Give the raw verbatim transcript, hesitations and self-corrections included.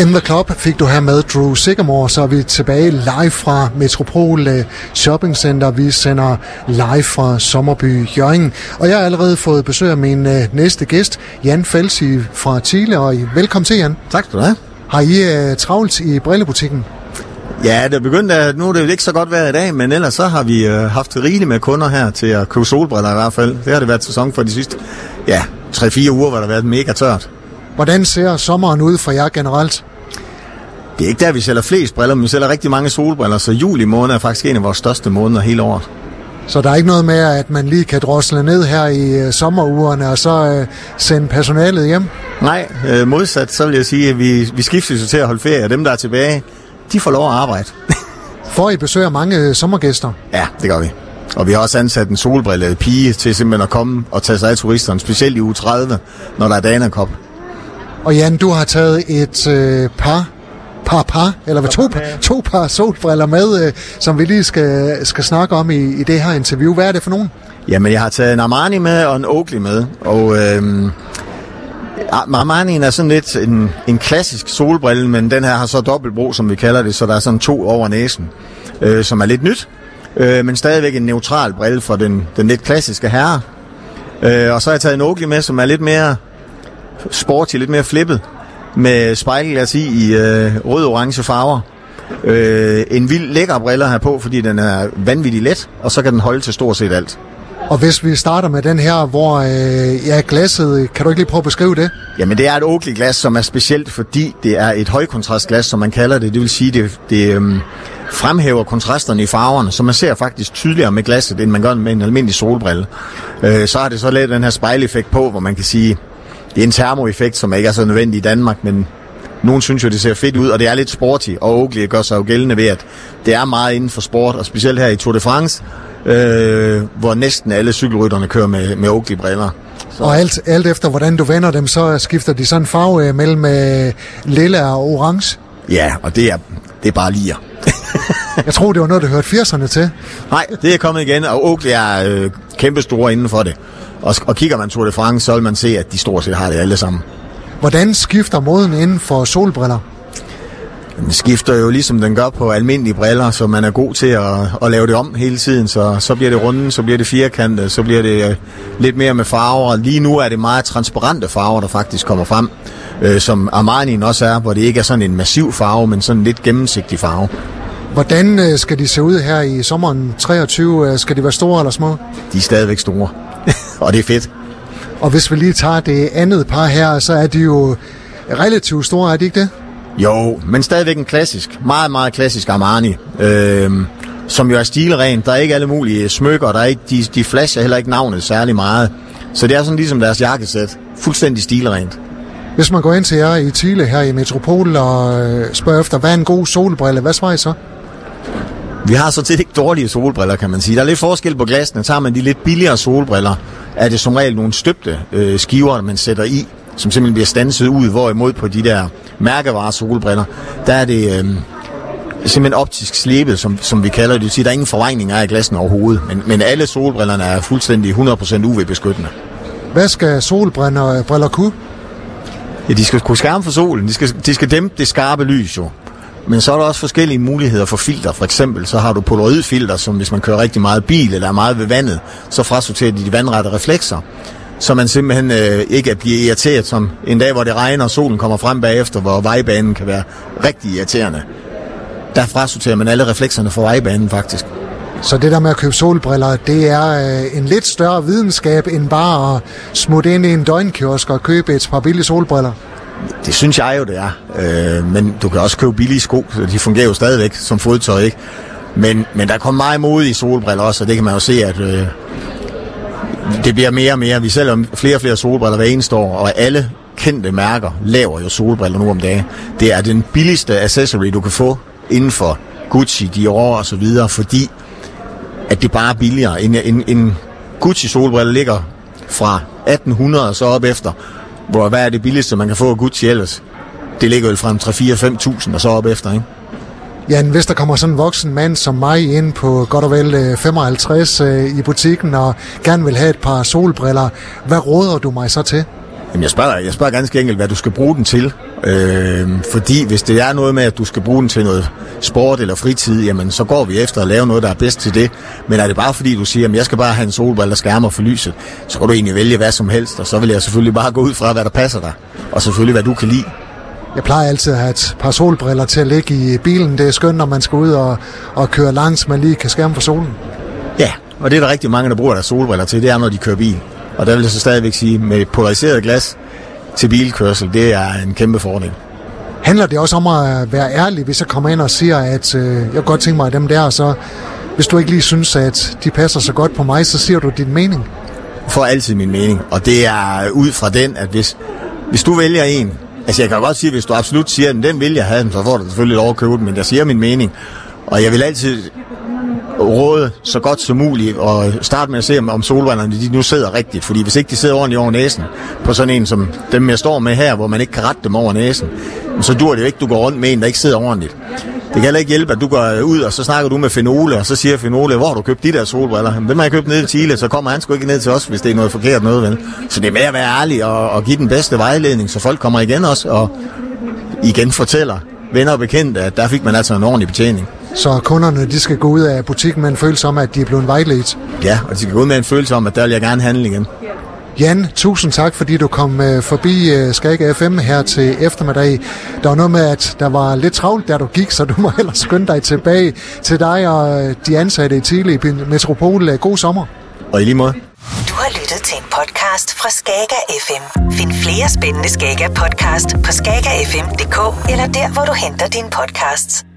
In the Club fik du her med Drew Sigamore, så er vi tilbage live fra Metropol Shopping Center. Vi sender live fra Sommerby Hjørring. Og jeg har allerede fået besøg af min næste gæst, Jan Falsig fra Thiele. Og velkommen til, Jan. Tak skal du have. Har I uh, travlt i brillebutikken? Ja, det er begyndt at nu er det jo ikke så godt vejr i dag, men ellers så har vi øh, haft rigeligt med kunder her til at købe solbriller i hvert fald. Det har det været sæson for de sidste ja, tre fire uger, hvor der har været mega tørt. Hvordan ser sommeren ud for jer generelt? Det er ikke der, vi sælger flest briller, men vi sælger rigtig mange solbriller, så juli måned er faktisk en af vores største måneder hele året. Så der er ikke noget med, at man lige kan drosle ned her i øh, sommerugerne og så øh, sende personalet hjem? Nej, øh, modsat så vil jeg sige, at vi, vi skifter så til at holde ferie, og dem der er tilbage, de får lov at arbejde. For I besøger mange sommergæster? Ja, det gør vi. Og vi har også ansat en solbrille pige til simpelthen at komme og tage sig af turisterne, specielt i uge tredive, når der er Danakop. Og Jan, du har taget et øh, par, par, par, eller to, to par solbriller med, øh, som vi lige skal, skal snakke om i, i det her interview. Hvad er det for nogen? Jamen, jeg har taget en Armani med og en Oakley med, og... Øh, Armani'en er sådan lidt en, en klassisk solbrille, men den her har så dobbeltbrug, som vi kalder det, så der er sådan to over næsen, øh, som er lidt nyt, øh, men stadigvæk en neutral brille for den, den lidt klassiske herre. Øh, og så har jeg taget en Oakley med, som er lidt mere sporty, lidt mere flippet, med spejlglas i i øh, rød-orange farver. Øh, en vild lækker briller her på, fordi den er vanvittigt let, og så kan den holde til stort set alt. Og hvis vi starter med den her, hvor øh, ja, glasset, kan du ikke lige prøve at beskrive det? Jamen det er et Oakley-glas, som er specielt, fordi det er et højkontrastglas, som man kalder det. Det vil sige, det, det øhm, fremhæver kontrasterne i farverne, så man ser faktisk tydeligere med glasset, end man gør med en almindelig solbrille. Øh, så har det så lidt den her spejleffekt på, hvor man kan sige, det er en termoeffekt, som ikke er så nødvendig i Danmark, men nogen synes jo, det ser fedt ud, og det er lidt sporty, og Oakley gør sig jo gældende ved, at det er meget inden for sport, og specielt her i Tour de France, Øh, hvor næsten alle cykelrytterne kører med, med Oakley-briller. Så. Og alt, alt efter, hvordan du vender dem, så skifter de sådan farve mellem øh, lilla og orange? Ja, og det er, det er bare lier. Jeg tror, det var noget, du hørte firserne til. Nej, det er kommet igen, og Oakley er øh, kæmpestore inden for det. Og, og kigger man Tour de France, så vil man se, at de stort set har det alle sammen. Hvordan skifter moden inden for solbriller? Den skifter jo ligesom den gør på almindelige briller, så man er god til at, at lave det om hele tiden. Så, så bliver det runde, så bliver det firkantet, så bliver det øh, lidt mere med farver. Lige nu er det meget transparente farver, der faktisk kommer frem, øh, som Armani'en også er, hvor det ikke er sådan en massiv farve, men sådan en lidt gennemsigtig farve. Hvordan øh, skal de se ud her i sommeren treogtyve? Skal de være store eller små? De er stadigvæk store, og det er fedt. Og hvis vi lige tager det andet par her, så er de jo relativt store, er de ikke det? Jo, men stadigvæk en klassisk, meget, meget klassisk Armani, øh, som jo er stilren. Der er ikke alle mulige smykker, der er ikke, de, de flasher heller ikke navnet særlig meget. Så det er sådan ligesom deres jakkesæt, fuldstændig stilrent. Hvis man går ind til jer i Thiele her i Metropol og spørger efter, hvad er en god solbrille, hvad svarer I så? Vi har så set ikke dårlige solbriller, kan man sige. Der er lidt forskel på glasene. Tager man de lidt billigere solbriller, er det som regel nogle støbte øh, skiver, man sætter i, som simpelthen bliver standset ud, hvorimod på de der mærkevarer solbriller, der er det øh, simpelthen optisk slebet, som, som vi kalder det. Det vil sige, der er ingen forvejninger af glassen overhovedet, men, men alle solbrillerne er fuldstændig hundrede procent U V-beskyttende. Hvad skal solbriller kunne? Ja, de skal kunne skærme for solen, de skal, de skal dæmpe det skarpe lys jo. Men så er der også forskellige muligheder for filter. For eksempel så har du polaroidfilter, som hvis man kører rigtig meget bil eller er meget ved vandet, så frasorterer de de vandrette reflekser, så man simpelthen øh, ikke bliver irriteret som en dag, hvor det regner, og solen kommer frem bagefter, hvor vejbanen kan være rigtig irriterende. Der frasorterer man alle reflekserne fra vejbanen, faktisk. Så det der med at købe solbriller, det er øh, en lidt større videnskab, end bare at smutte ind i en døgnkiosk og købe et par billige solbriller? Det synes jeg jo, det er. Øh, men du kan også købe billige sko, så de fungerer jo stadigvæk som fodtøj, ikke? Men, men der kommer meget modige solbriller også, og det kan man jo se, at... Øh, Det bliver mere og mere. Vi sælger flere og flere solbriller hver eneste år, og alle kendte mærker laver jo solbriller nu om dagen. Det er den billigste accessory, du kan få inden for Gucci, Dior og så videre, fordi at det bare er billigere. En, en, en Gucci-solbrille ligger fra atten hundrede og så op efter, hvor hvad er det billigste, man kan få af Gucci ellers? Det ligger jo frem tre fire fem tusind og så op efter, ikke? Ja, hvis der kommer sådan en voksen mand som mig ind på godt og vel femoghalvtreds øh, i butikken og gerne vil have et par solbriller, hvad råder du mig så til? Jamen jeg spørger, jeg spørger ganske enkelt, hvad du skal bruge den til. Øh, fordi hvis det er noget med, at du skal bruge den til noget sport eller fritid, jamen så går vi efter at lave noget, der er bedst til det. Men er det bare fordi, du siger, at jeg skal bare have en solbrille, der skærmer for lyset, så kan du egentlig vælge hvad som helst, og så vil jeg selvfølgelig bare gå ud fra, hvad der passer dig, og selvfølgelig hvad du kan lide. Jeg plejer altid at have et par solbriller til at ligge i bilen. Det er skønt, når man skal ud og, og køre langs, man lige kan skærme for solen. Ja, og det er der rigtig mange, der bruger deres solbriller til, det er, når de kører bil. Og der vil jeg så stadigvæk sige, med polariseret glas til bilkørsel, det er en kæmpe fordel. Handler det også om at være ærlig, hvis jeg kommer ind og siger, at øh, jeg godt tænker mig af dem der, så hvis du ikke lige synes, at de passer så godt på mig, så siger du din mening? For altid min mening, og det er ud fra den, at hvis, hvis du vælger en, altså jeg kan godt sige, at hvis du absolut siger, at den vil jeg have, så får du selvfølgelig lov at købe den, men jeg siger min mening, og jeg vil altid råde så godt som muligt og starte med at se, om solbrillerne de nu sidder rigtigt. Fordi hvis ikke de sidder ordentligt over næsen på sådan en som dem, jeg står med her, hvor man ikke kan rette dem over næsen, så dur det jo ikke, du går rundt med en, der ikke sidder ordentligt. Det kan heller ikke hjælpe, at du går ud, og så snakker du med Fenole, og så siger Fenole, hvor har du købt de der solbriller? Dem har jeg købt nede i Thiele, så kommer han sgu ikke ned til os, hvis det er noget forkert noget, vel? Så det er med at være ærlig og, og give den bedste vejledning, så folk kommer igen også og igen fortæller venner og bekendte, at der fik man altså en ordentlig betjening. Så kunderne, de skal gå ud af butikken med en følelse om, at de er blevet vejledt? Ja, og de skal gå ud med en følelse om, at der vil jeg gerne handle igen. Jan, tusind tak, fordi du kom forbi Skaga F M her til eftermiddag. Der var noget med, at der var lidt travlt, da du gik, så du må hellere skynde dig tilbage til dig og de ansatte i Thiele i Metropol. God sommer. Og i lige måde. Du har lyttet til en podcast fra Skaga F M. Find flere spændende Skaga podcast på skaga f m punktum d k eller der, hvor du henter dine podcasts.